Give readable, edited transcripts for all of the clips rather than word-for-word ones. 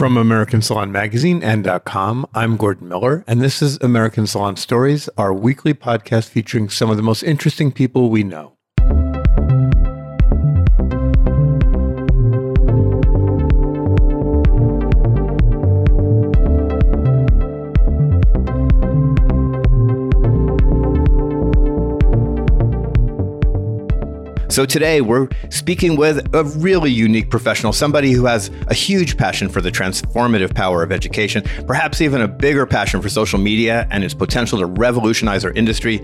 From American Salon Magazine and .com, I'm Gordon Miller, and this is American Salon Stories, our weekly podcast featuring some of the most interesting people we know. So today we're speaking with a really unique professional, somebody who has a huge passion for the transformative power of education, perhaps even a bigger passion for social media and its potential to revolutionize our industry.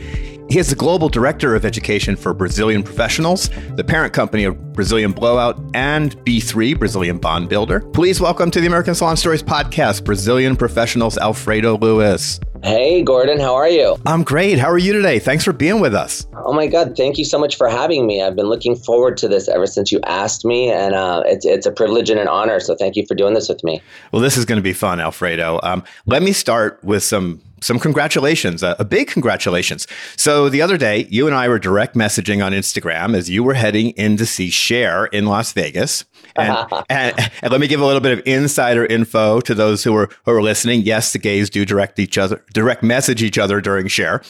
He is the global director of education for Brazilian Professionals, the parent company of Brazilian Blowout and B3, Brazilian Bond Builder. Please welcome to the American Salon Stories podcast, Brazilian Professionals, Alfredo Lewis. Hey, Gordon, how are you? I'm great. How are you today? Thanks for being with us. Oh, my God. Thank you so much for having me. I've been looking forward to this ever since you asked me, and it's a privilege and an honor. So thank you for doing this with me. Well, this is going to be fun, Alfredo. Let me start with some congratulations, a big congratulations. So the other day, you and I were direct messaging on Instagram as you were heading in to see Cher in Las Vegas. And let me give a little bit of insider info to those who are listening. Yes, the gays do direct message each other during Cher.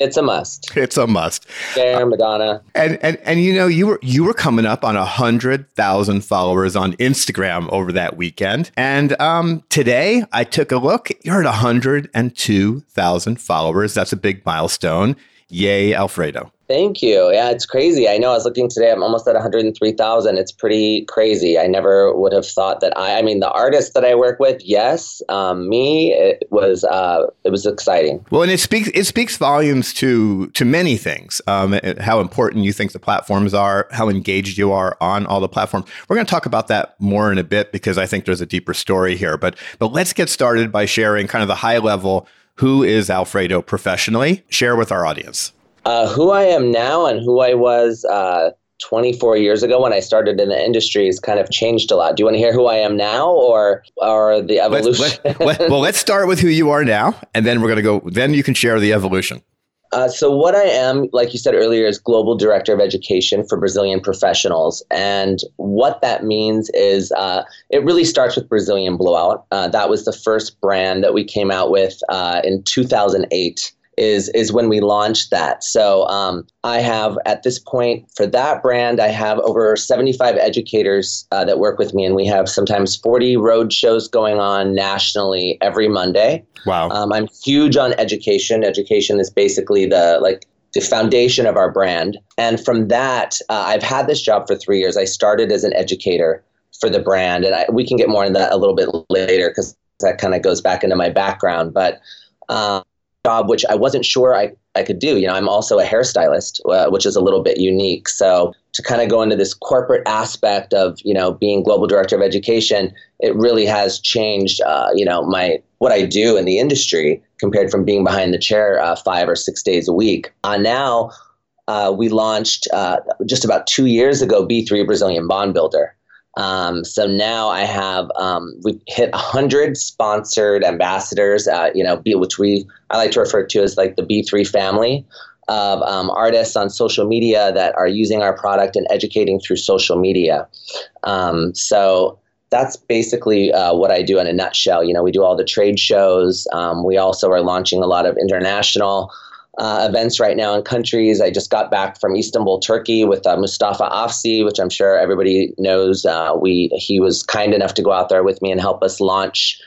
It's a must. It's a must. Cher, Madonna. And you know, you were coming up on 100,000 followers on Instagram over that weekend. And today I took a look. You're at 102,000 followers. That's a big milestone. Yay, Alfredo. Thank you. Yeah, it's crazy. I know. I was looking today. I'm almost at 103,000. It's pretty crazy. I never would have thought that. I mean, the artists that I work with, yes, me. It was exciting. Well, and it speaks volumes to many things. How important you think the platforms are, how engaged you are on all the platforms. We're going to talk about that more in a bit because I think there's a deeper story here. But let's get started by sharing kind of the high level. Who is Alfredo professionally? Share with our audience. Who I am now and who I was 24 years ago when I started in the industry has kind of changed a lot. Do you want to hear who I am now or the evolution? Let's start with who you are now, and then we're going to go. Then you can share the evolution. So what I am, like you said earlier, is Global Director of Education for Brazilian Professionals. And what that means is it really starts with Brazilian Blowout. That was the first brand that we came out with in 2008 is when we launched that. So I have, at this point, for that brand, I have over 75 educators that work with me. And we have sometimes 40 road shows going on nationally every Monday. Wow. I'm huge on education. Education is basically the foundation of our brand. And from that, I've had this job for 3 years. I started as an educator for the brand. And we can get more into that a little bit later because that kind of goes back into my background. But job, which I wasn't sure I could do. You know, I'm also a hairstylist, which is a little bit unique. So to kind of go into this corporate aspect of, you know, being global director of education, it really has changed, you know, what I do in the industry compared from being behind the chair 5 or 6 days a week. Now we launched just about 2 years ago, B3 Brazilian Bond Builder. So now I have, we've hit 100 sponsored ambassadors, you know, which I like to refer to as like the B3 family of artists on social media that are using our product and educating through social media. So that's basically what I do in a nutshell. You know, we do all the trade shows. We also are launching a lot of international events right now in countries. I just got back from Istanbul, Turkey with Mustafa Afsi, which I'm sure everybody knows. He was kind enough to go out there with me and help us launch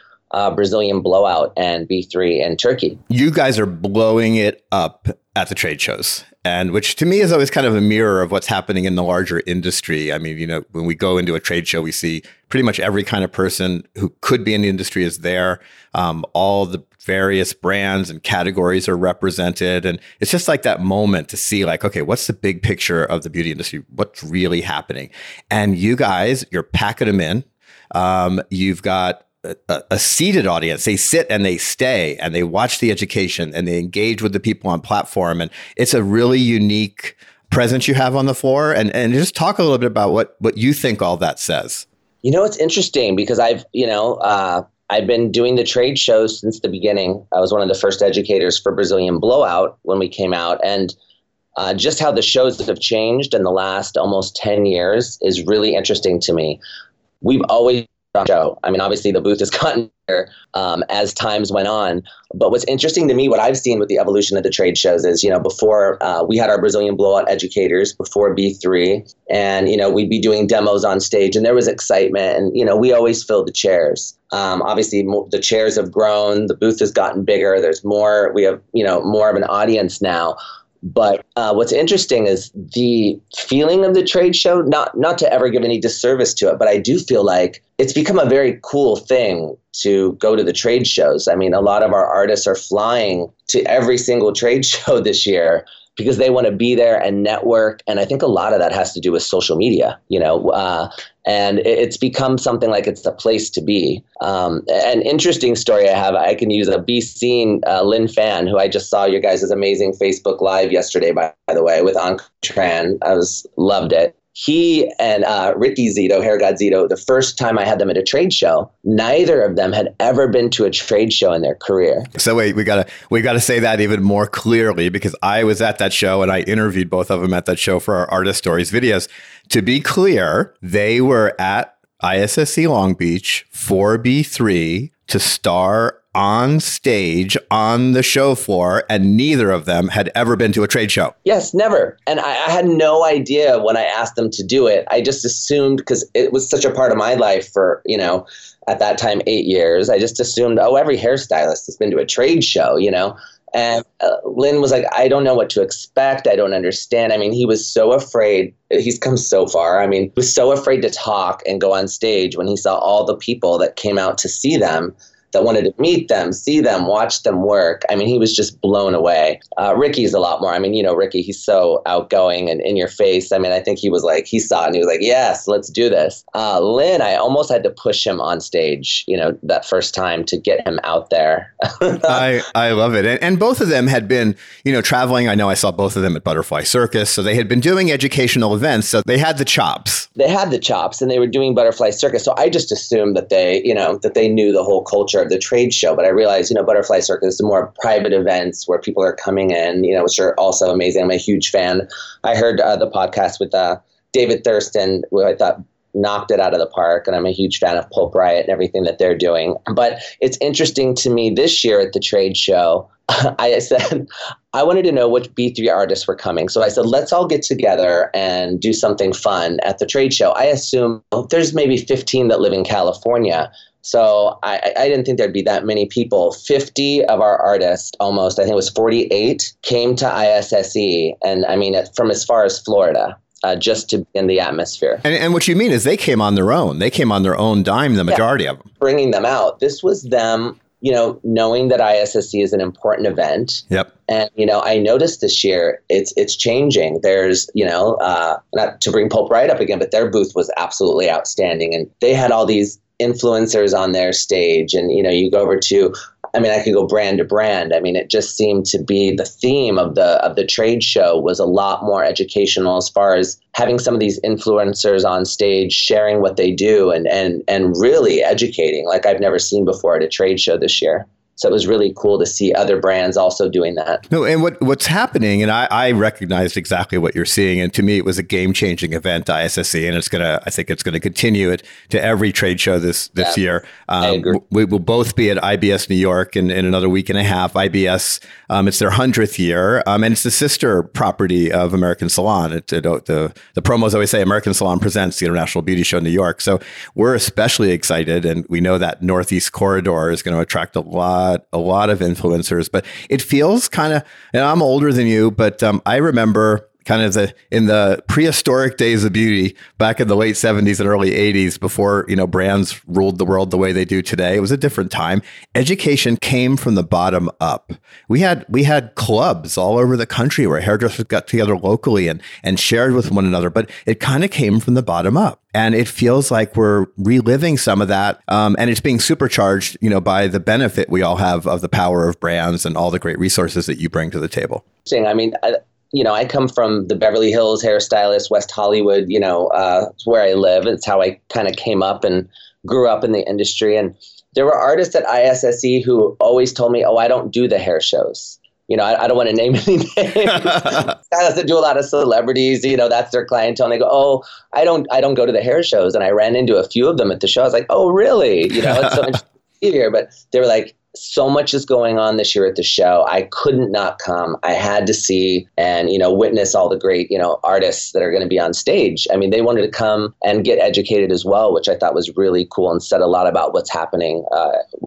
Brazilian Blowout and B3 in Turkey. You guys are blowing it up at the trade shows, and which to me is always kind of a mirror of what's happening in the larger industry. I mean, you know, when we go into a trade show, we see pretty much every kind of person who could be in the industry is there. All the various brands and categories are represented. And it's just like that moment to see like, okay, what's the big picture of the beauty industry? What's really happening? And you guys, you're packing them in. You've got a seated audience. They sit and they stay and they watch the education and they engage with the people on platform. And it's a really unique presence you have on the floor. And just talk a little bit about what you think all that says. You know, it's interesting because I've been doing the trade shows since the beginning. I was one of the first educators for Brazilian Blowout when we came out. And just how the shows have changed in the last almost 10 years is really interesting to me. we've always been on the show. I mean, obviously the booth has gotten better as times went on. But what's interesting to me, what I've seen with the evolution of the trade shows is, you know, before we had our Brazilian Blowout educators before B3, and, you know, we'd be doing demos on stage and there was excitement and, you know, we always filled the chairs. Obviously the chairs have grown, the booth has gotten bigger, there's more, we have, you know, more of an audience now. But what's interesting is the feeling of the trade show, not to ever give any disservice to it, but I do feel like it's become a very cool thing to go to the trade shows. I mean, a lot of our artists are flying to every single trade show this year because they want to be there and network. And I think a lot of that has to do with social media, you know, and it's become something like it's the place to be. An interesting story I have, I can use a B-Scene Lynn Fan, who I just saw your guys' amazing Facebook Live yesterday, by the way, with Ank Tran. Loved it. He and Ricky Zito, Hair God Zito, the first time I had them at a trade show, neither of them had ever been to a trade show in their career. So wait, we gotta say that even more clearly, because I was at that show and I interviewed both of them at that show for our Artist Stories videos. To be clear, they were at ISSC Long Beach for B3 to star on stage on the show floor, and neither of them had ever been to a trade show. Yes, never. And I had no idea when I asked them to do it. I just assumed, because it was such a part of my life for, you know, at that time, 8 years, I just assumed, oh, every hairstylist has been to a trade show, you know. And Lynn was like, I don't know what to expect. I don't understand. I mean, he was so afraid. He's come so far. I mean, he was so afraid to talk and go on stage when he saw all the people that came out to see them, that wanted to meet them, see them, watch them work. I mean, he was just blown away. Ricky's a lot more. I mean, you know, Ricky, he's so outgoing and in your face. I mean, I think he was like, he saw it and he was like, yes, let's do this. Lynn, I almost had to push him on stage, you know, that first time to get him out there. I love it. And both of them had been, you know, traveling. I know I saw both of them at Butterfly Circus. So they had been doing educational events. So they had the chops. They had the chops and they were doing Butterfly Circus. So I just assumed that they, you know, that they knew the whole culture of the trade show. But I realized, you know, Butterfly Circus is more private events where people are coming in, you know, which are also amazing. I'm a huge fan. I heard the podcast with David Thurston, who I thought knocked it out of the park. And I'm a huge fan of Pulp Riot and everything that they're doing. But it's interesting to me this year at the trade show, I said, I wanted to know which B3 artists were coming. So I said, let's all get together and do something fun at the trade show. I assume there's maybe 15 that live in California. So I didn't think there'd be that many people. 50 of our artists, almost, I think it was 48, came to ISSE. And I mean, from as far as Florida, just to be in the atmosphere. And what you mean is they came on their own. They came on their own dime, the majority of them. Bringing them out. This was them, you know, knowing that ISSC is an important event. Yep. And, you know, I noticed this year it's changing. There's, you know, not to bring Pulp Riot up again, but their booth was absolutely outstanding. And they had all these influencers on their stage, and you know, you go over to, I mean, I could go brand to brand. I mean, it just seemed to be the theme of the trade show was a lot more educational as far as having some of these influencers on stage sharing what they do and really educating like I've never seen before at a trade show this year. So it was really cool to see other brands also doing that. No, and what's happening, and I recognized exactly what you're seeing. And to me, it was a game-changing event, ISSC, and I think it's gonna continue it to every trade show this year. We will both be at IBS New York in another week and a half. IBS, it's their 100th year, and it's the sister property of American Salon. The promos always say American Salon presents the International Beauty Show in New York. So we're especially excited, and we know that Northeast corridor is going to attract a lot of influencers. But it feels kind of, and I'm older than you, but I remember kind of in the prehistoric days of beauty back in the late 70s and early 80s, before, you know, brands ruled the world the way they do today. It was a different time. Education came from the bottom up. We had clubs all over the country where hairdressers got together locally and shared with one another, but it kind of came from the bottom up. And it feels like we're reliving some of that. And it's being supercharged, you know, by the benefit we all have of the power of brands and all the great resources that you bring to the table. I mean, you know, I come from the Beverly Hills hairstylist, West Hollywood, you know, it's where I live. It's how I kind of came up and grew up in the industry. And there were artists at ISSE who always told me, oh, I don't do the hair shows. you know, I don't want to name any names. That has to do a lot of celebrities, you know, that's their clientele. And they go, oh, I don't go to the hair shows. And I ran into a few of them at the show. I was like, oh, really? You know, it's so much easier. But they were like, so much is going on this year at the show. I couldn't not come. I had to see and, you know, witness all the great, you know, artists that are going to be on stage. I mean, they wanted to come and get educated as well, which I thought was really cool and said a lot about what's happening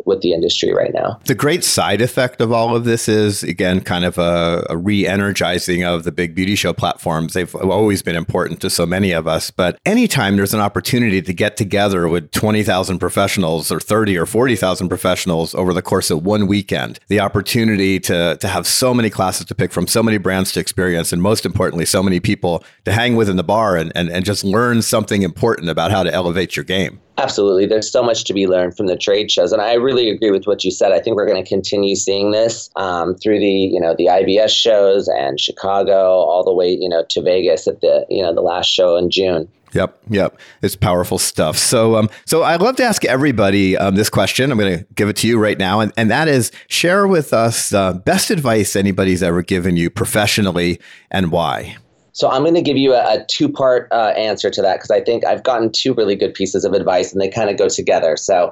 with the industry right now. The great side effect of all of this is, again, kind of a re-energizing of the big beauty show platforms. They've always been important to so many of us. But anytime there's an opportunity to get together with 20,000 professionals or 30 or 40,000 professionals over the course of one weekend, the opportunity to have so many classes to pick from, so many brands to experience, and most importantly, so many people to hang with in the bar and just learn something important about how to elevate your game. Absolutely. There's so much to be learned from the trade shows. And I really agree with what you said. I think we're going to continue seeing this through the, you know, the IBS shows and Chicago all the way, you know, to Vegas at the, you know, the last show in June. Yep. Yep. It's powerful stuff. So I'd love to ask everybody this question. I'm going to give it to you right now. And that is, share with us best advice anybody's ever given you professionally and why. So I'm going to give you a two-part answer to that, because I think I've gotten two really good pieces of advice and they kind of go together. So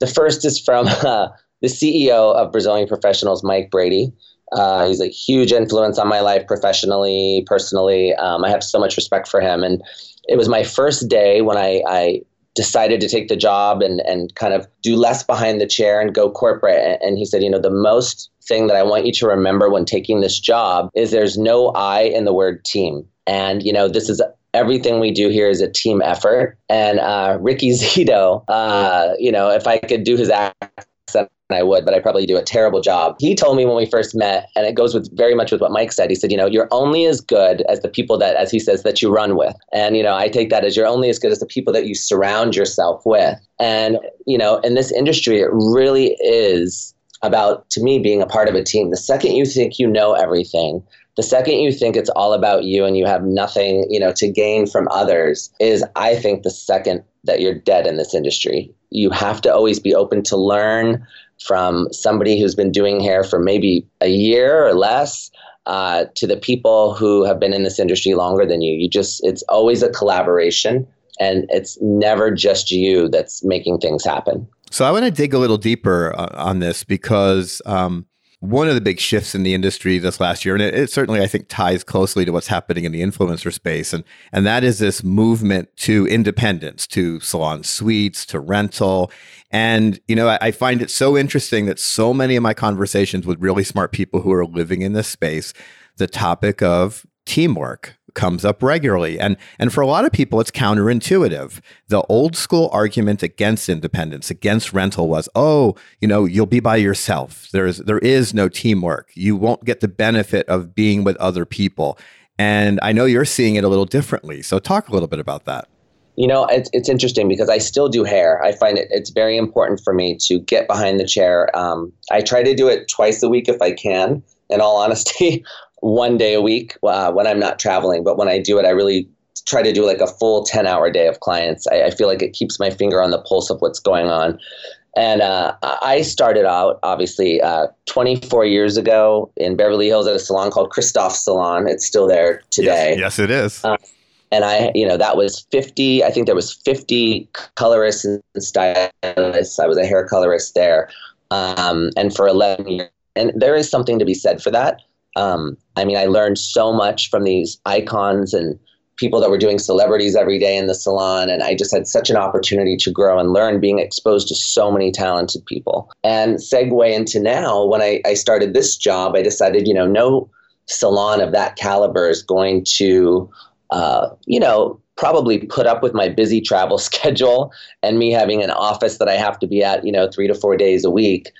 the first is from the CEO of Brazilian Professionals, Mike Brady. He's a huge influence on my life professionally, personally. I have so much respect for him. And it was my first day when I decided to take the job and kind of do less behind the chair and go corporate. And he said, you know, the most thing that I want you to remember when taking this job is there's no I in the word team. And, you know, this is everything we do here is a team effort. And Ricky Zito, you know, if I could do his accent, I would, but I probably do a terrible job. He told me when we first met, and it goes with very much with what Mike said. He said, you know, you're only as good as the people that, as he says, that you run with. And, you know, I take that as you're only as good as the people that you surround yourself with. And, you know, in this industry, it really is about, to me, being a part of a team. The second you think you know everything, the second you think it's all about you and you have nothing, you know, to gain from others is, I think, the second that you're dead in this industry. You have to always be open to learn from somebody who's been doing hair for maybe a year or less to the people who have been in this industry longer than you. It's always a collaboration, and it's never just you that's making things happen. So I want to dig a little deeper on this, because one of the big shifts in the industry this last year, and it certainly, I think, ties closely to what's happening in the influencer space, and that is this movement to independence, to salon suites, to rental. And, you know, I find it so interesting that so many of my conversations with really smart people who are living in this space, the topic of teamwork comes up regularly. And for a lot of people, it's counterintuitive. The old school argument against independence, against rental was, oh, you know, you'll be by yourself. There is no teamwork. You won't get the benefit of being with other people. And I know you're seeing it a little differently. So talk a little bit about that. You know, it's interesting because I still do hair. I find it's very important for me to get behind the chair. I try to do it twice a week if I can, in all honesty. One day a week when I'm not traveling. But when I do it, I really try to do like a full 10-hour day of clients. I feel like it keeps my finger on the pulse of what's going on. And I started out, obviously, 24 years ago in Beverly Hills at a salon called Christophe Salon. It's still there today. Yes it is. And I, you know, that was 50. I think there was 50 colorists and stylists. I was a hair colorist there. And for 11 years. And there is something to be said for that. I mean, I learned so much from these icons and people that were doing celebrities every day in the salon. And I just had such an opportunity to grow and learn, being exposed to so many talented people. And segue into now, when I started this job, I decided, you know, no salon of that caliber is going to, you know, probably put up with my busy travel schedule and me having an office that I have to be at, you know, 3 to 4 days a week.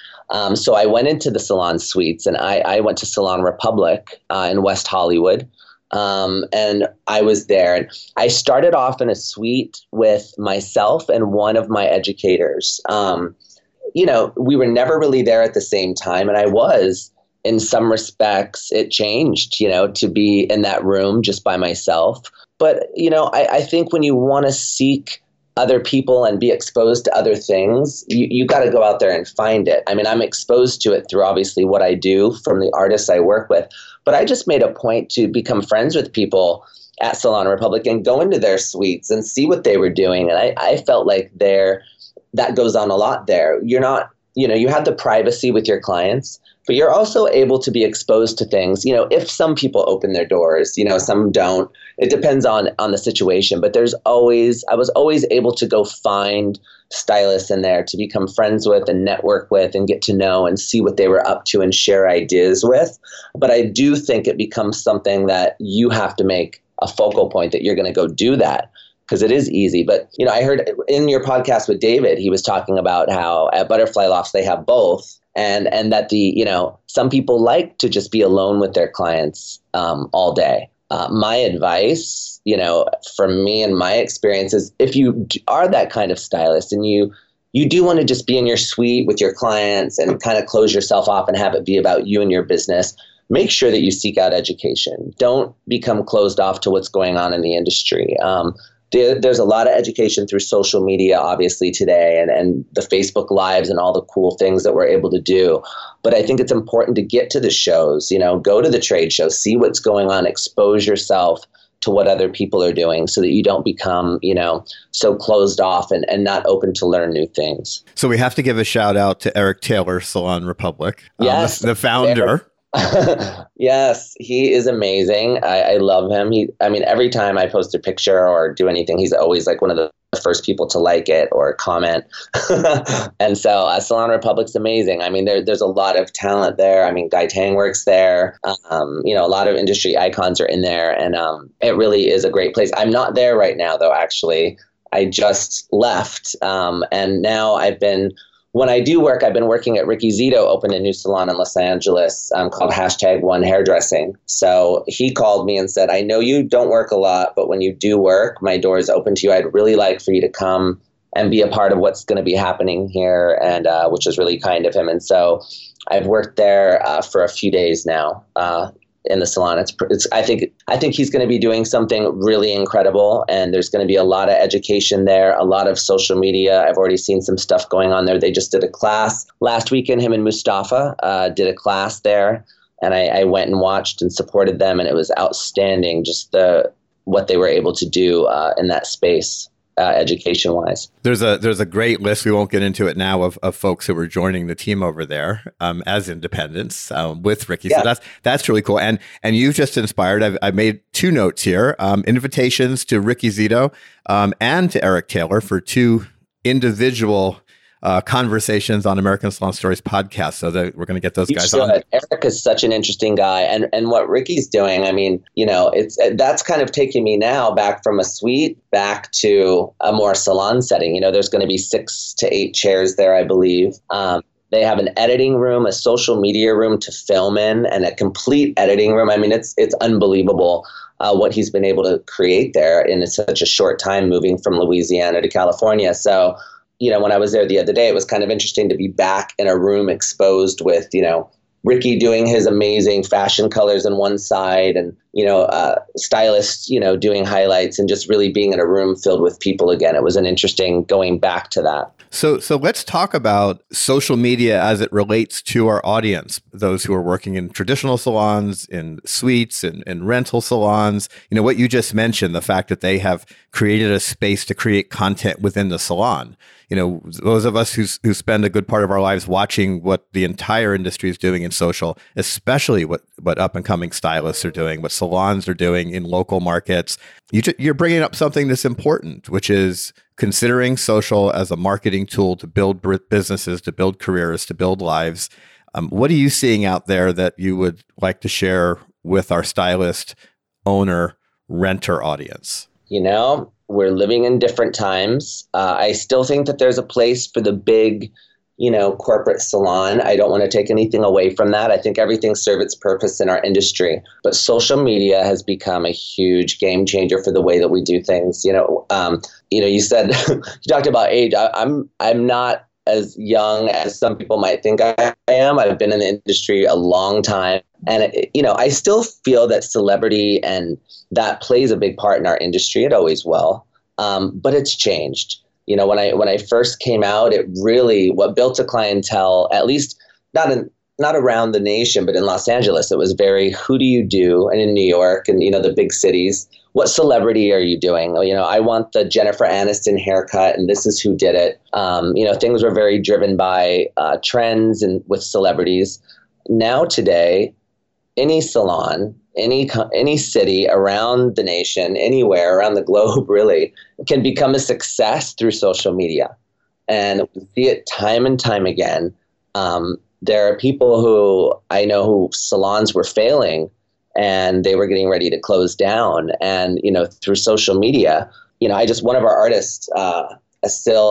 So I went into the salon suites, and I went to Salon Republic in West Hollywood, and I was there. And I started off in a suite with myself and one of my educators. You know, we were never really there at the same time, and I was, in some respects, it changed, you know, to be in that room just by myself. But, you know, I think when you want to seek other people and be exposed to other things, you got to go out there and find it. I mean, I'm exposed to it through obviously what I do from the artists I work with, but I just made a point to become friends with people at Salon Republic and go into their suites and see what they were doing. And I felt like that goes on a lot there. You're not, you have the privacy with your clients, but you're also able to be exposed to things, if some people open their doors, some don't. It depends on the situation, but I was always able to go find stylists in there to become friends with and network with and get to know and see what they were up to and share ideas with. But I do think it becomes something that you have to make a focal point that you're going to go do that. Because it is easy. But, I heard in your podcast with David, he was talking about how at Butterfly Lofts they have both and that some people like to just be alone with their clients all day. My advice, from me and my experience is if you are that kind of stylist and you do want to just be in your suite with your clients and kind of close yourself off and have it be about you and your business, make sure that you seek out education. Don't become closed off to what's going on in the industry. There's a lot of education through social media, obviously, today and the Facebook Lives and all the cool things that we're able to do. But I think it's important to get to the shows, go to the trade show, see what's going on, expose yourself to what other people are doing so that you don't become, so closed off and not open to learn new things. So we have to give a shout out to Eric Taylor, Salon Republic, yes, the founder. Yes, he is amazing. I love him. Every time I post a picture or do anything, he's always like one of the first people to like it or comment. And so Salon Republic's amazing. There's a lot of talent there. Guy Tang works there. A lot of industry icons are in there. And it really is a great place. I'm not there right now, though, actually. I just left. And now when I do work, I've been working at Ricky Zito, opened a new salon in Los Angeles called Hashtag One Hairdressing. So he called me and said, I know you don't work a lot, but when you do work, my door is open to you. I'd really like for you to come and be a part of what's going to be happening here, and which is really kind of him. And so I've worked there for a few days now in the salon. I think he's going to be doing something really incredible, and there's going to be a lot of education there, a lot of social media. I've already seen some stuff going on there. They just did a class last weekend. Him and Mustafa did a class there, and I went and watched and supported them, and it was outstanding just what they were able to do in that space. Education wise, there's a great list. We won't get into it now of folks who are joining the team over there as independents with Ricky. Yeah. So that's really cool. And you've just inspired. I made two notes here: invitations to Ricky Zito and to Eric Taylor for two individual conversations on American Salon Stories podcast. So that we're going to get those guys on. Eric is such an interesting guy, and what Ricky's doing. That's kind of taking me now back from a suite back to a more salon setting. There's going to be 6 to 8 chairs there, I believe. They have an editing room, a social media room to film in, and a complete editing room. It's unbelievable. What he's been able to create there in such a short time, moving from Louisiana to California. So. When I was there the other day, it was kind of interesting to be back in a room exposed with, Ricky doing his amazing fashion colors on one side and, stylists, doing highlights and just really being in a room filled with people again. It was an interesting going back to that. So let's talk about social media as it relates to our audience, those who are working in traditional salons, in suites and rental salons. What you just mentioned, the fact that they have created a space to create content within the salon. Those of us who spend a good part of our lives watching what the entire industry is doing in social, especially what up-and-coming stylists are doing, what salons are doing in local markets, you're bringing up something that's important, which is considering social as a marketing tool to build businesses, to build careers, to build lives. What are you seeing out there that you would like to share with our stylist, owner, renter audience? We're living in different times. I still think that there's a place for the big, corporate salon. I don't want to take anything away from that. I think everything serves its purpose in our industry. But social media has become a huge game changer for the way that we do things. You said you talked about age. I'm not as young as some people might think I am. I've been in the industry a long time. And, I still feel that celebrity and that plays a big part in our industry. It always will. But it's changed. You know, when I first came out, it really, what built a clientele, at least not around the nation, but in Los Angeles, it was very, who do you do? And in New York and, you know, the big cities, what celebrity are you doing? You know, I want the Jennifer Aniston haircut and this is who did it. You know, things were very driven by trends and with celebrities. Now today, any salon, any city around the nation, anywhere around the globe really, can become a success through social media. And we see it time and time again. There are people who I know who salons were failing and they were getting ready to close down. And, you know, through social media, you know, one of our artists, Asil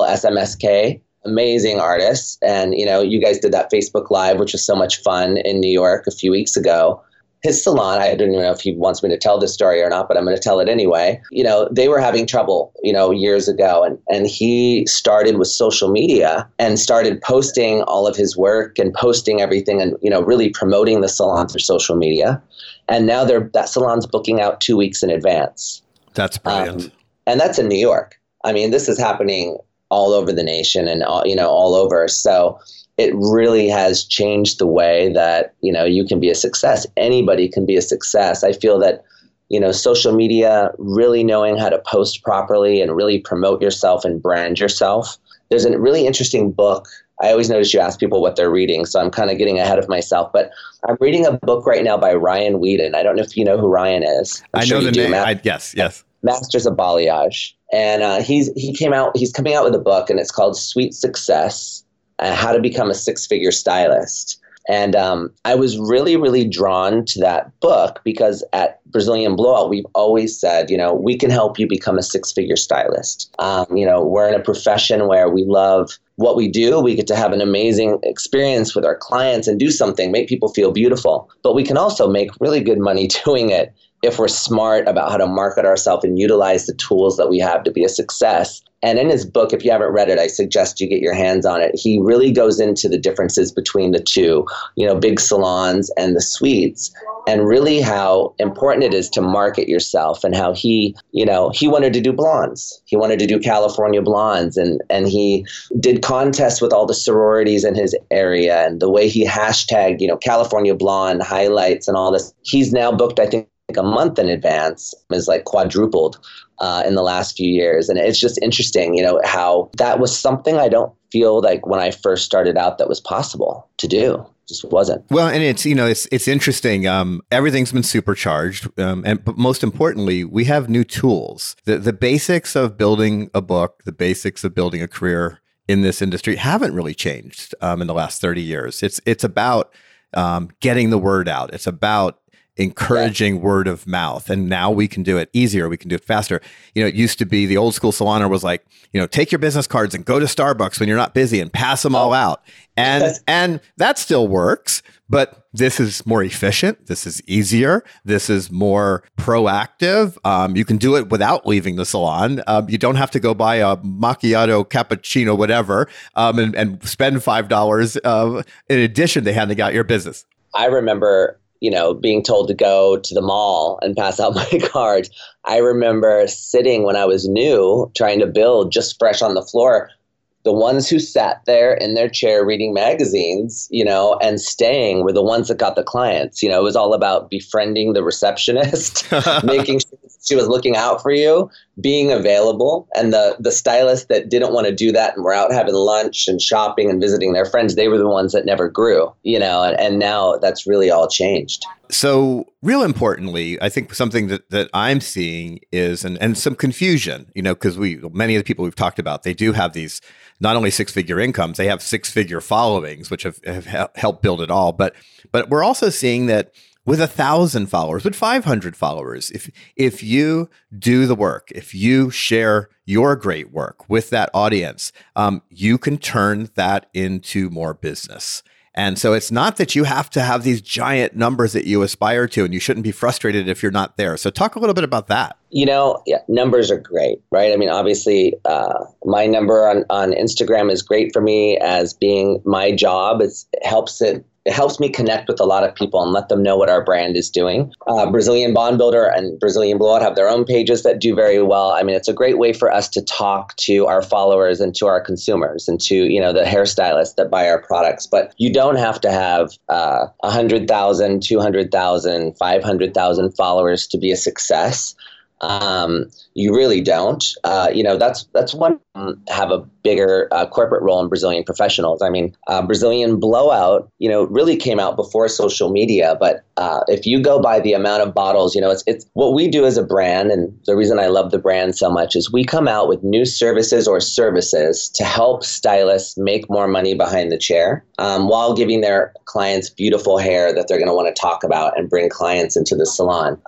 SMSK, amazing artist. And, you know, you guys did that Facebook Live, which was so much fun in New York a few weeks ago. His salon, I don't even know if he wants me to tell this story or not, but I'm going to tell it anyway. You know, they were having trouble, you know, years ago. And he started with social media and started posting all of his work and posting everything and, you know, really promoting the salon through social media. And now that salon's booking out 2 weeks in advance. That's brilliant. And that's in New York. I mean, this is happening all over the nation and, all, you know, all over. So it really has changed the way that, you know, you can be a success. Anybody can be a success. I feel that, you know, social media, really knowing how to post properly and really promote yourself and brand yourself. There's a really interesting book. I always notice you ask people what they're reading, so I'm kind of getting ahead of myself. But I'm reading a book right now by Ryan Whedon. I don't know if you know who Ryan is. I know the name. Yes. Masters of Balayage. And he's coming out with a book, and it's called Sweet Success. How to become a six-figure stylist. And I was really, really drawn to that book because at Brazilian Blowout, we've always said, you know, we can help you become a six-figure stylist. You know, we're in a profession where we love what we do. We get to have an amazing experience with our clients and do something, make people feel beautiful. But we can also make really good money doing it if we're smart about how to market ourselves and utilize the tools that we have to be a success. And in his book, if you haven't read it, I suggest you get your hands on it. He really goes into the differences between the two, you know, big salons and the suites, and really how important it is to market yourself and how he, you know, he wanted to do blondes. He wanted to do California blondes, and he did contests with all the sororities in his area, and the way he hashtagged, you know, California blonde highlights and all this. He's now booked, I think, a month in advance, is like quadrupled in the last few years. And it's just interesting, you know, how that was something I don't feel like when I first started out that was possible to do. Just wasn't. Well, and it's, you know, it's interesting. Everything's been supercharged. But most importantly, we have new tools. The basics of building a book, the basics of building a career in this industry haven't really changed in the last 30 years. It's about getting the word out. It's about encouraging word of mouth. And now we can do it easier. We can do it faster. You know, it used to be the old school saloner was like, you know, take your business cards and go to Starbucks when you're not busy and pass them all out. And that still works, but this is more efficient. This is easier. This is more proactive. You can do it without leaving the salon. You don't have to go buy a macchiato, cappuccino, whatever, and spend $5. In addition to handing out your business. I remember, you know, being told to go to the mall and pass out my cards. I remember sitting when I was new, trying to build just fresh on the floor. The ones who sat there in their chair reading magazines, you know, and staying were the ones that got the clients. You know, it was all about befriending the receptionist, making sure she was looking out for you, being available. And the stylists that didn't want to do that and were out having lunch and shopping and visiting their friends, they were the ones that never grew, you know, and now that's really all changed. So real importantly, I think something that I'm seeing is, and some confusion, you know, because many of the people we've talked about, they do have these not only six-figure incomes, they have six-figure followings, which have helped build it all. But we're also seeing that with 1,000 followers, with 500 followers, if you do the work, if you share your great work with that audience, you can turn that into more business. And so it's not that you have to have these giant numbers that you aspire to, and you shouldn't be frustrated if you're not there. So talk a little bit about that. You know, yeah, numbers are great, right? I mean, obviously, my number on Instagram is great for me as being my job. It helps it It helps me connect with a lot of people and let them know what our brand is doing. Brazilian Bond Builder and Brazilian Blowout have their own pages that do very well. I mean, it's a great way for us to talk to our followers and to our consumers and to, you know, the hairstylists that buy our products. But you don't have to have 100,000, 200,000, 500,000 followers to be a success. You really don't. You know, that's one have a bigger corporate role in Brazilian Professionals. I mean, Brazilian Blowout, you know, really came out before social media. But if you go by the amount of bottles, you know, it's what we do as a brand. And the reason I love the brand so much is we come out with new services or services to help stylists make more money behind the chair, while giving their clients beautiful hair that they're going to want to talk about and bring clients into the salon.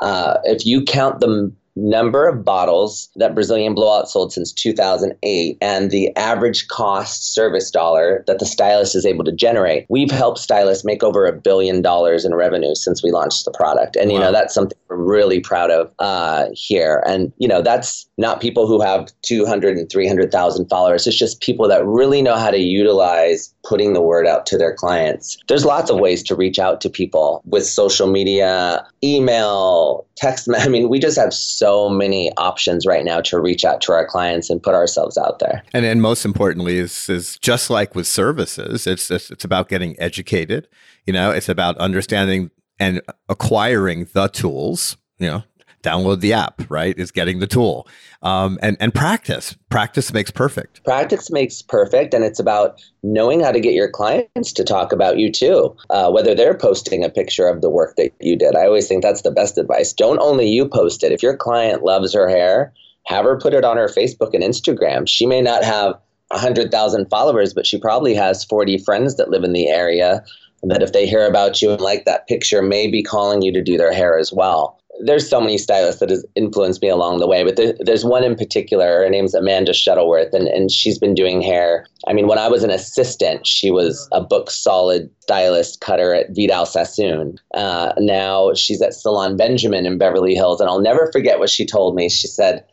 If you count the number of bottles that Brazilian Blowout sold since 2008 and the average cost service dollar that the stylist is able to generate, we've helped stylists make over $1 billion in revenue since we launched the product. And, you know, that's something we're really proud of here. And, you know, that's not people who have 200 and 300,000 followers. It's just people that really know how to utilize putting the word out to their clients. There's lots of ways to reach out to people with social media, email, text. I mean, we just have so many options right now to reach out to our clients and put ourselves out there. And then most importantly is just like with services, it's about getting educated. You know, it's about understanding and acquiring the tools, you know, download the app, right? Is getting the tool. And practice. Practice makes perfect. Practice makes perfect. And it's about knowing how to get your clients to talk about you too, whether they're posting a picture of the work that you did. I always think that's the best advice. Don't only you post it. If your client loves her hair, have her put it on her Facebook and Instagram. She may not have 100,000 followers, but she probably has 40 friends that live in the area that if they hear about you and like that picture, may be calling you to do their hair as well. There's so many stylists that has influenced me along the way, but there's one in particular. Her name's Amanda Shuttleworth, and she's been doing hair. I mean, when I was an assistant, she was a book solid stylist cutter at Vidal Sassoon. Now she's at Salon Benjamin in Beverly Hills, and I'll never forget what she told me. She said,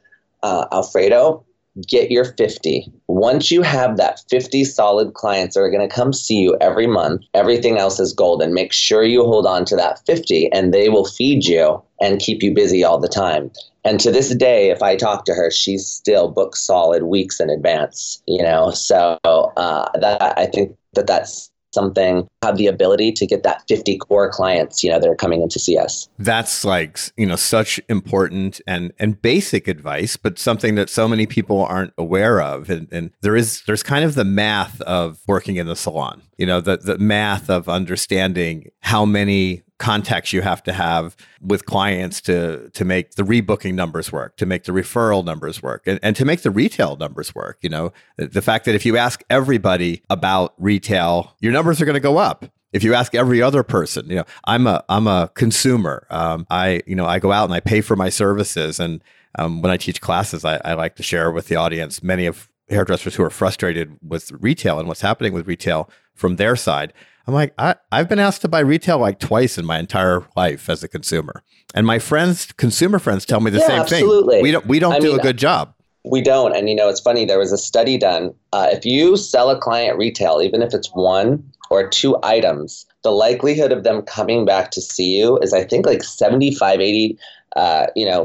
Alfredo, get your 50. Once you have that 50 solid clients that are going to come see you every month, everything else is golden. Make sure you hold on to that 50 and they will feed you and keep you busy all the time. And to this day, if I talk to her, she's still booked solid weeks in advance, you know? So that I think that's something, have the ability to get that 50 core clients, you know, that are coming in to see us. That's like, you know, such important and basic advice, but something that so many people aren't aware of. And there's kind of the math of working in the salon, you know, the math of understanding how many contacts you have to have with clients to make the rebooking numbers work, to make the referral numbers work, and to make the retail numbers work. You know, the fact that if you ask everybody about retail, your numbers are going to go up. If you ask every other person, you know, I'm a consumer. I go out and I pay for my services. And when I teach classes, I like to share with the audience many of hairdressers who are frustrated with retail and what's happening with retail from their side. I'm like, I've been asked to buy retail like twice in my entire life as a consumer. And my friends, consumer friends, tell me the same absolutely. Thing. We don't do a good job. We don't. And, you know, it's funny. There was a study done. If you sell a client retail, even if it's one or two items, the likelihood of them coming back to see you is, I think, like 75-80%.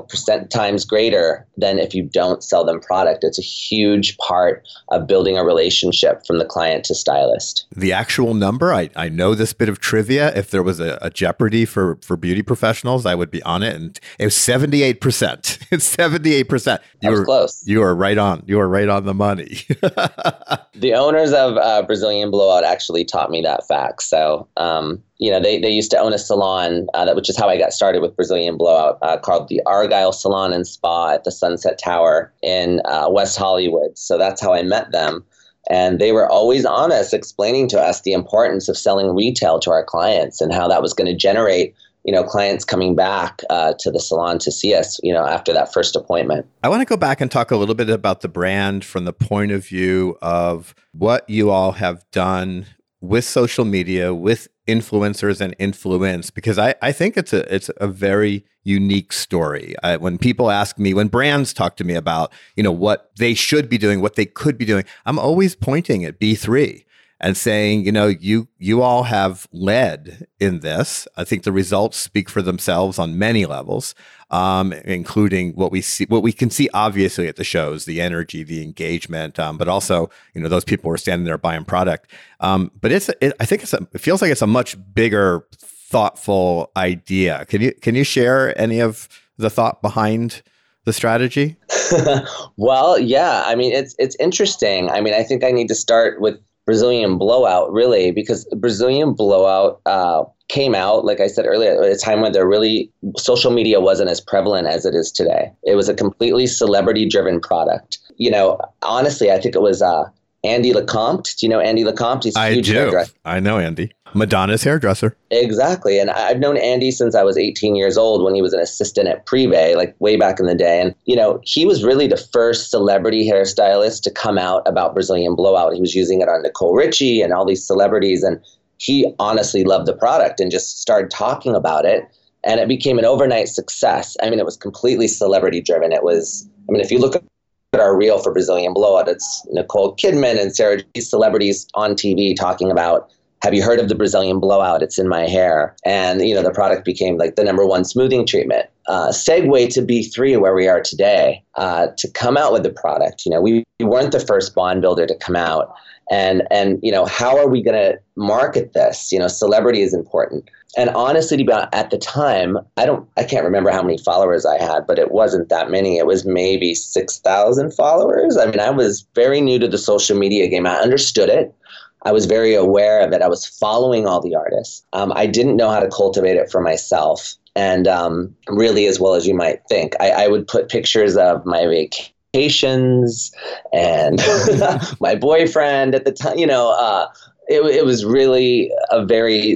Percent times greater than if you don't sell them product. It's a huge part of building a relationship from the client to stylist. The actual number, I know this bit of trivia. If there was a Jeopardy for beauty professionals, I would be on it. And it was 78%. It's 78%. You were close. You are right on. You are right on the money. The owners of Brazilian Blowout actually taught me that fact. So, they used to own a salon, which is how I got started with Brazilian Blowout, called the Argyle Salon and Spa at the Sunset Tower in West Hollywood. So that's how I met them. And they were always on us, explaining to us the importance of selling retail to our clients and how that was going to generate, you know, clients coming back to the salon to see us, you know, after that first appointment. I want to go back and talk a little bit about the brand from the point of view of what you all have done with social media, with influencers and influence, because I think it's a very unique story. When people ask me, when brands talk to me about, you know, what they should be doing, what they could be doing, I'm always pointing at B3 and saying, you know, you all have led in this. I think the results speak for themselves on many levels, including what we can see obviously at the shows, the energy, the engagement, but also, you know, those people who are standing there buying product. But it feels like it's a much bigger, thoughtful idea. Can you share any of the thought behind the strategy? Well, yeah. I mean, it's interesting. I mean, I think I need to start with Brazilian Blowout, really, because Brazilian Blowout came out, like I said earlier, at a time when social media wasn't as prevalent as it is today. It was a completely celebrity-driven product. You know, honestly, I think it was Andy LeCompte. Do you know Andy LeCompte? He's a huge hairdresser. I know Andy. Madonna's hairdresser. Exactly. And I've known Andy since I was 18 years old when he was an assistant at Privé, like way back in the day. And, you know, he was really the first celebrity hairstylist to come out about Brazilian Blowout. He was using it on Nicole Richie and all these celebrities. And he honestly loved the product and just started talking about it. And it became an overnight success. I mean, it was completely celebrity driven. It was, I mean, if you look at our reel for Brazilian Blowout, it's Nicole Kidman and Sarah, these celebrities on TV talking about, have you heard of the Brazilian Blowout? It's in my hair. And, you know, the product became like the #1 smoothing treatment. Segue to B3, where we are today, to come out with the product. You know, we weren't the first bond builder to come out. And you know, how are we going to market this? You know, celebrity is important. And honestly, at the time, I can't remember how many followers I had, but it wasn't that many. It was maybe 6,000 followers. I mean, I was very new to the social media game. I understood it. I was very aware of it. I was following all the artists. I didn't know how to cultivate it for myself, and really as well as you might think. I would put pictures of my vacations and my boyfriend at the time. You know, it was really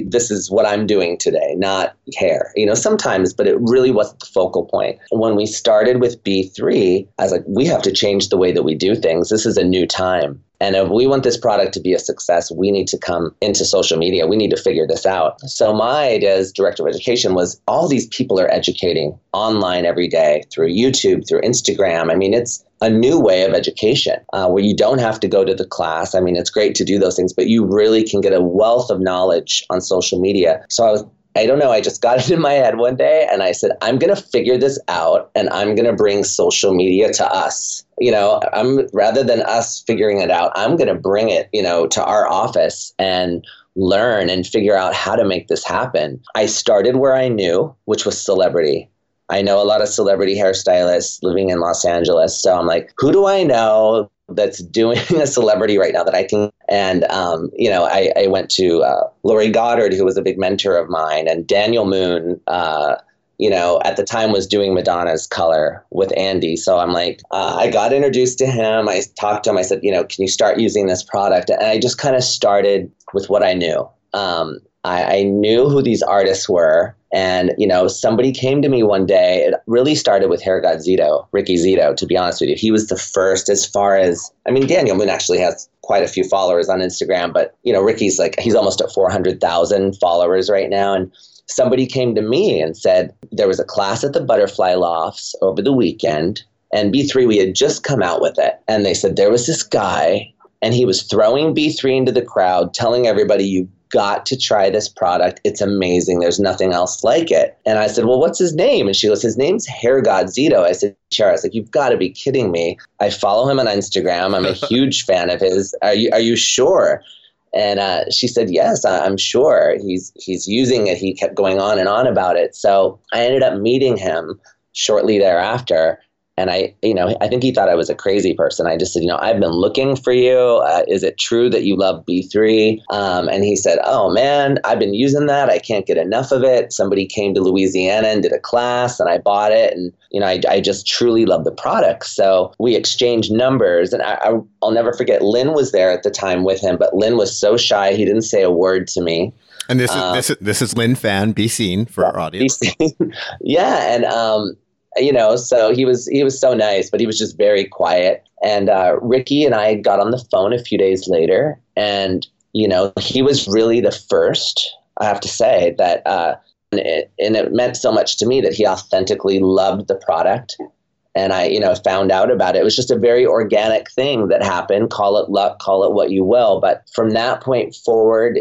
this is what I'm doing today, not hair. You know, sometimes, but it really wasn't the focal point. When we started with B3, I was like, we have to change the way that we do things. This is a new time. And if we want this product to be a success, we need to come into social media. We need to figure this out. So my idea as director of education was all these people are educating online every day through YouTube, through Instagram. I mean, it's a new way of education where you don't have to go to the class. I mean, it's great to do those things, but you really can get a wealth of knowledge on social media. So I don't know. I just got it in my head one day and I said, I'm going to figure this out and I'm going to bring social media to us. You know, rather than us figuring it out, I'm going to bring it, you know, to our office and learn and figure out how to make this happen. I started where I knew, which was celebrity. I know a lot of celebrity hairstylists living in Los Angeles. So I'm like, who do I know that's doing a celebrity right now that I can? And, you know, I went to Lori Goddard, who was a big mentor of mine, and Daniel Moon, you know, at the time was doing Madonna's color with Andy. So I'm like, I got introduced to him. I talked to him. I said, you know, can you start using this product? And I just kind of started with what I knew. I knew who these artists were. And, you know, somebody came to me one day. It really started with Hair God Zito, Ricky Zito, to be honest with you. He was the first as far as, I mean, Daniel Moon actually has quite a few followers on Instagram. But, you know, Ricky's like, he's almost at 400,000 followers right now. And somebody came to me and said, there was a class at the Butterfly Lofts over the weekend. And B3, we had just come out with it. And they said, there was this guy and he was throwing B3 into the crowd, telling everybody, you got to try this product. It's amazing. There's nothing else like it. And I said, well, what's his name? And she goes, his name's Hair God Zito. I said, Cher, I was like, you've got to be kidding me. I follow him on Instagram. I'm a huge fan of his. Are you sure? And she said, yes, I'm sure. He's using it. He kept going on and on about it. So I ended up meeting him shortly thereafter. And I think he thought I was a crazy person. I just said, you know, I've been looking for you. Is it true that you love B3? And he said, oh, man, I've been using that. I can't get enough of it. Somebody came to Louisiana and did a class and I bought it. And, you know, I just truly love the product. So we exchanged numbers. And I'll never forget, Lynn was there at the time with him. But Lynn was so shy, he didn't say a word to me. And this is Lynn Fan, Be Seen for our audience. Yeah. And, you know, so he was so nice, but he was just very quiet. And Ricky and I got on the phone a few days later, and, you know, he was really the first, I have to say, that, and it meant so much to me that he authentically loved the product And I, found out about it. It was just a very organic thing that happened. Call it luck, call it what you will. But from that point forward,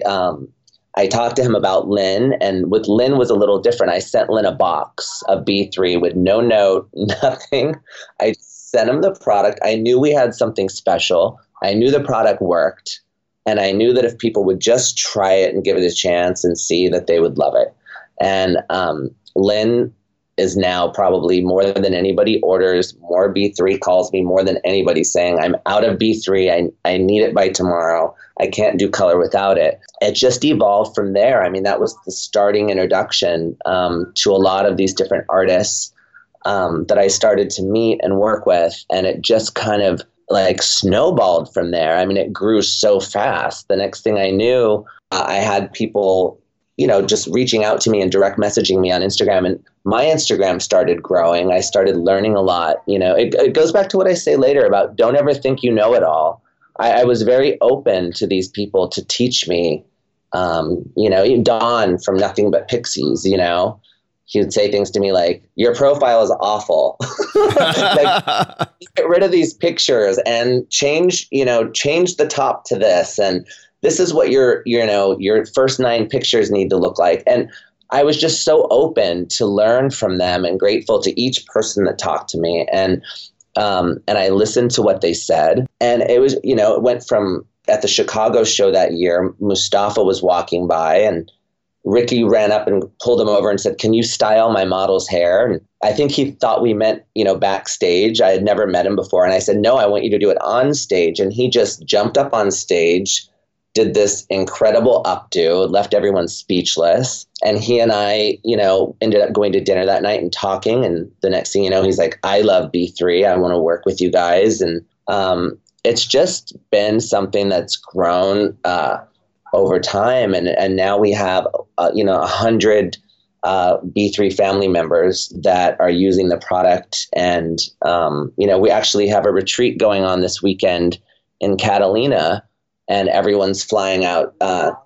I talked to him about Lynn, and with Lynn was a little different. I sent Lynn a box of B3 with no note, nothing. I sent him the product. I knew we had something special. I knew the product worked. And I knew that if people would just try it and give it a chance and see, that they would love it. And Lynn is now probably more than anybody orders more B3, calls me more than anybody saying, I'm out of B3, I need it by tomorrow, I can't do color without it. It just evolved from there. I mean, that was the starting introduction to a lot of these different artists that I started to meet and work with, and it just kind of like snowballed from there. I mean, it grew so fast. The next thing I knew, I had people just reaching out to me and direct messaging me on Instagram. And my Instagram started growing. I started learning a lot. It goes back to what I say later about don't ever think you know it all. I was very open to these people to teach me. Don from Nothing But Pixies, he would say things to me like, your profile is awful. Like, get rid of these pictures and change the top to this. And this is what your first 9 pictures need to look like. And I was just so open to learn from them and grateful to each person that talked to me. And I listened to what they said. And it was, it went from at the Chicago show that year, Mustafa was walking by and Ricky ran up and pulled him over and said, can you style my model's hair? And I think he thought we meant, backstage. I had never met him before. And I said, no, I want you to do it on stage. And he just jumped up on stage, did this incredible updo, left everyone speechless. And he and I, ended up going to dinner that night and talking. And the next thing you know, he's like, I love B3. I want to work with you guys. And it's just been something that's grown over time. And now we have, 100 B3 family members that are using the product. And, we actually have a retreat going on this weekend in Catalina, and everyone's flying out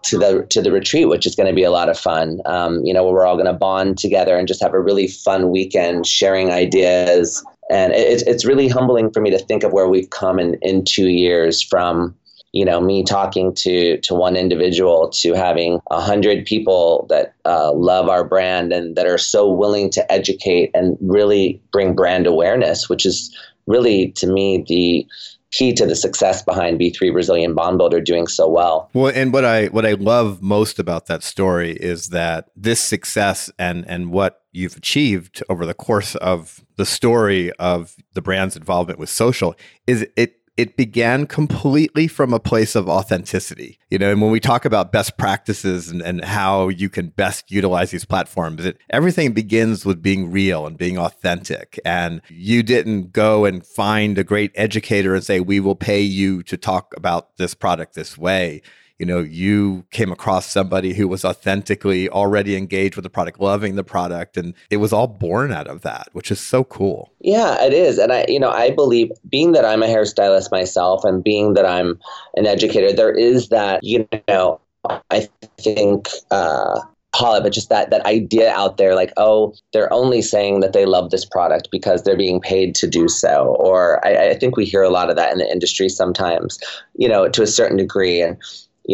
to the retreat, which is going to be a lot of fun. Where we're all going to bond together and just have a really fun weekend sharing ideas. And it's really humbling for me to think of where we've come in 2 years from, me talking to one individual to having 100 people that love our brand and that are so willing to educate and really bring brand awareness, which is really, to me, the key to the success behind B3 Brazilian Bond Builder doing so well. Well, and what I love most about that story is that this success and what you've achieved over the course of the story of the brand's involvement with social is it began completely from a place of authenticity. And when we talk about best practices and how you can best utilize these platforms, everything begins with being real and being authentic. And you didn't go and find a great educator and say, we will pay you to talk about this product this way. You came across somebody who was authentically already engaged with the product, loving the product, and it was all born out of that, which is so cool. Yeah, it is. And I believe, being that I'm a hairstylist myself and being that I'm an educator, there is that, I think, but just that idea out there like, oh, they're only saying that they love this product because they're being paid to do so. Or I think we hear a lot of that in the industry sometimes, to a certain degree. And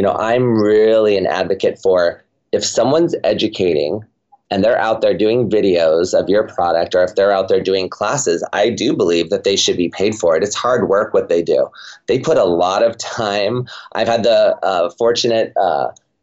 I'm really an advocate for, if someone's educating and they're out there doing videos of your product, or if they're out there doing classes, I do believe that they should be paid for it. It's hard work what they do. They put a lot of time. I've had the fortunate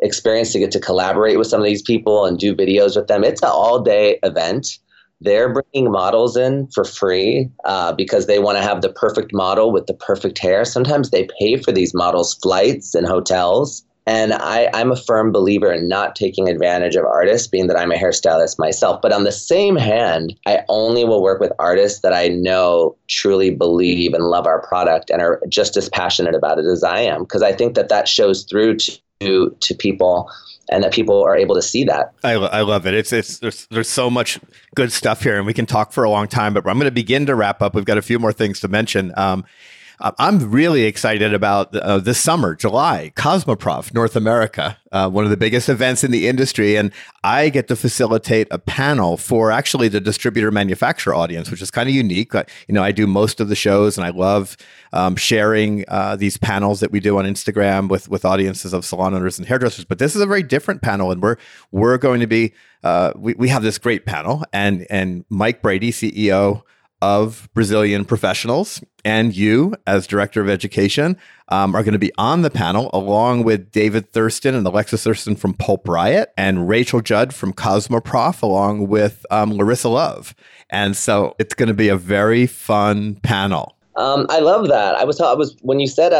experience to get to collaborate with some of these people and do videos with them. It's an all-day event. They're bringing models in for free because they want to have the perfect model with the perfect hair. Sometimes they pay for these models' flights and hotels. And I'm a firm believer in not taking advantage of artists, being that I'm a hairstylist myself. But on the same hand, I only will work with artists that I know truly believe and love our product and are just as passionate about it as I am, because I think that shows through to people, and that people are able to see that. I love it. It's there's so much good stuff here, and we can talk for a long time, but I'm going to begin to wrap up. We've got a few more things to mention. I'm really excited about this summer, July, Cosmoprof North America, one of the biggest events in the industry. And I get to facilitate a panel for actually the distributor manufacturer audience, which is kind of unique. You know, I do most of the shows and I love sharing these panels that we do on Instagram with audiences of salon owners and hairdressers. But this is a very different panel. And we're going to be, we have this great panel and Mike Brady, CEO of Brazilian Professionals, and you as Director of Education are going to be on the panel along with David Thurston and Alexis Thurston from Pulp Riot and Rachel Judd from Cosmoprof along with Larissa Love. And so it's going to be a very fun panel. I love that. I was when you said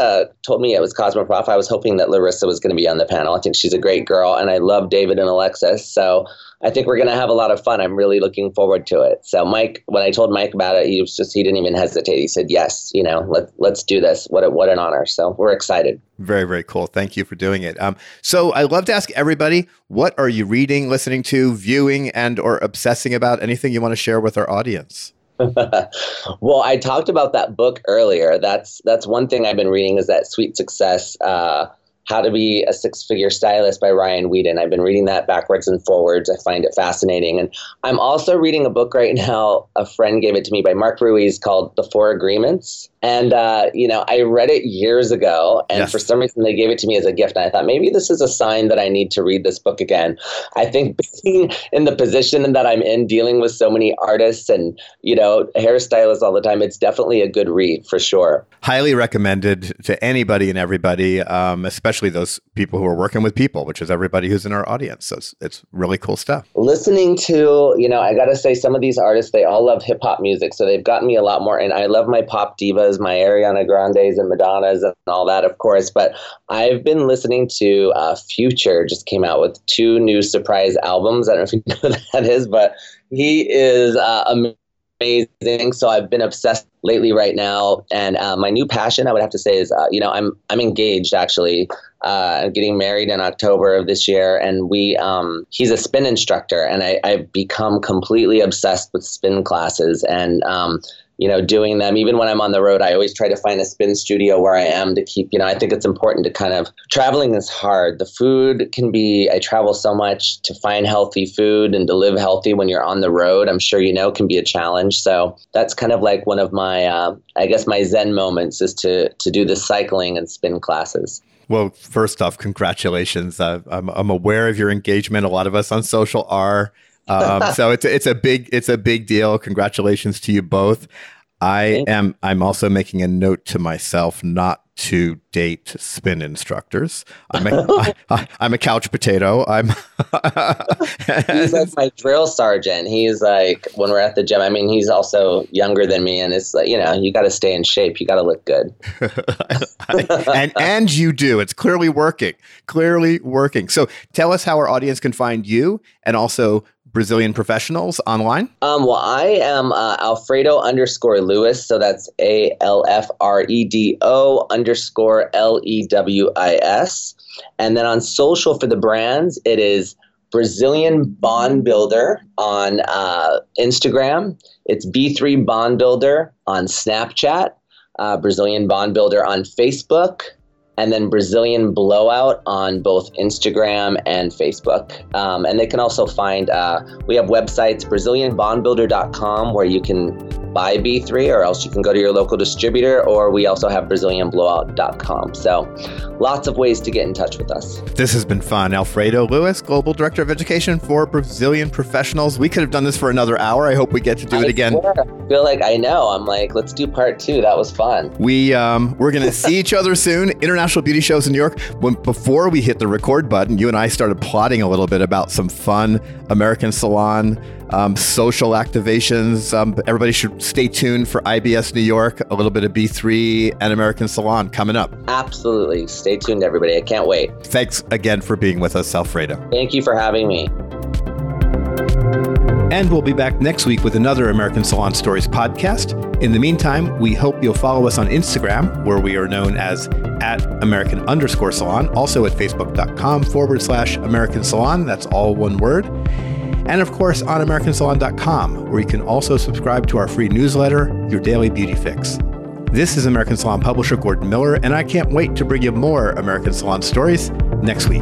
told me it was Cosmoprof, I was hoping that Larissa was going to be on the panel. I think she's a great girl and I love David and Alexis. So I think we're going to have a lot of fun. I'm really looking forward to it. So Mike, when I told Mike about it, he didn't even hesitate. He said, yes, you know, let's do this. What an honor. So we're excited. Very, very cool. Thank you for doing it. So I love to ask everybody, what are you reading, listening to, viewing, and or obsessing about? Anything you want to share with our audience? Well, I talked about that book earlier. That's one thing I've been reading is that Sweet Success, How to Be a Six-Figure Stylist by Ryan Whedon. I've been reading that backwards and forwards. I find it fascinating. And I'm also reading a book right now, a friend gave it to me, by Mark Ruiz called The Four Agreements. And, you know, I read it years ago, and yes, for some reason they gave it to me as a gift. And I thought, maybe this is a sign that I need to read this book again. I think being in the position that I'm in, dealing with so many artists and, you know, hairstylists all the time, it's definitely a good read for sure. Highly recommended to anybody and everybody, especially those people who are working with people, which is everybody who's in our audience. So it's really cool stuff. Listening to, you know, I got to say some of these artists, they all love hip hop music. So they've gotten me a lot more. And I love my pop divas, my Ariana Grandes and Madonnas and all that, of course. But I've been listening to Future, just came out with 2 new surprise albums. I don't know if you know what that is, but he is amazing. So I've been obsessed lately right now. And my new passion, I would have to say, is, you know, I'm engaged, actually. I'm getting married in October of this year, and he's a spin instructor. And I've become completely obsessed with spin classes. And you know, doing them. Even when I'm on the road, I always try to find a spin studio where I am to keep, you know, I think it's important to kind of, traveling is hard. The food can be, I travel so much to find healthy food and to live healthy when you're on the road, I'm sure, you know, can be a challenge. So that's kind of like one of my, I guess my Zen moments is to do the cycling and spin classes. Well, first off, congratulations. I'm aware of your engagement. A lot of us on social are. So it's a big deal. Congratulations to you both. I'm also making a note to myself not to date spin instructors. I'm a couch potato. He's like my drill sergeant. He's like, when we're at the gym, I mean, he's also younger than me, and it's like, you know, you got to stay in shape. You got to look good. and you do. It's clearly working. So tell us how our audience can find you and also Brazilian Professionals online? Well, I am Alfredo _Lewis. So that's ALFREDO _LEWIS. And then on social for the brands, it is Brazilian Bond Builder on Instagram. It's B3 Bond Builder on Snapchat, Brazilian Bond Builder on Facebook, and then Brazilian Blowout on both Instagram and Facebook. And they can also find, we have websites, BrazilianBondBuilder.com, where you can buy B3, or else you can go to your local distributor, or we also have BrazilianBlowout.com. So lots of ways to get in touch with us. This has been fun. Alfredo Lewis, Global Director of Education for Brazilian Professionals. We could have done this for another hour. I hope we get to do it again. I feel like I know. I'm like, let's do part 2. That was fun. We're going to see each other soon. International beauty shows in New York. Before we hit the record button, you and I started plotting a little bit about some fun American salon social activations. Everybody should stay tuned for IBS New York, a little bit of B3 and American Salon coming up. Absolutely. Stay tuned, everybody. I can't wait. Thanks again for being with us, Alfredo. Thank you for having me. And we'll be back next week with another American Salon Stories podcast. In the meantime, we hope you'll follow us on Instagram, where we are known as @American_Salon, also at facebook.com/American Salon. That's all one word. And of course, on AmericanSalon.com, where you can also subscribe to our free newsletter, Your Daily Beauty Fix. This is American Salon publisher Gordon Miller, and I can't wait to bring you more American Salon stories next week.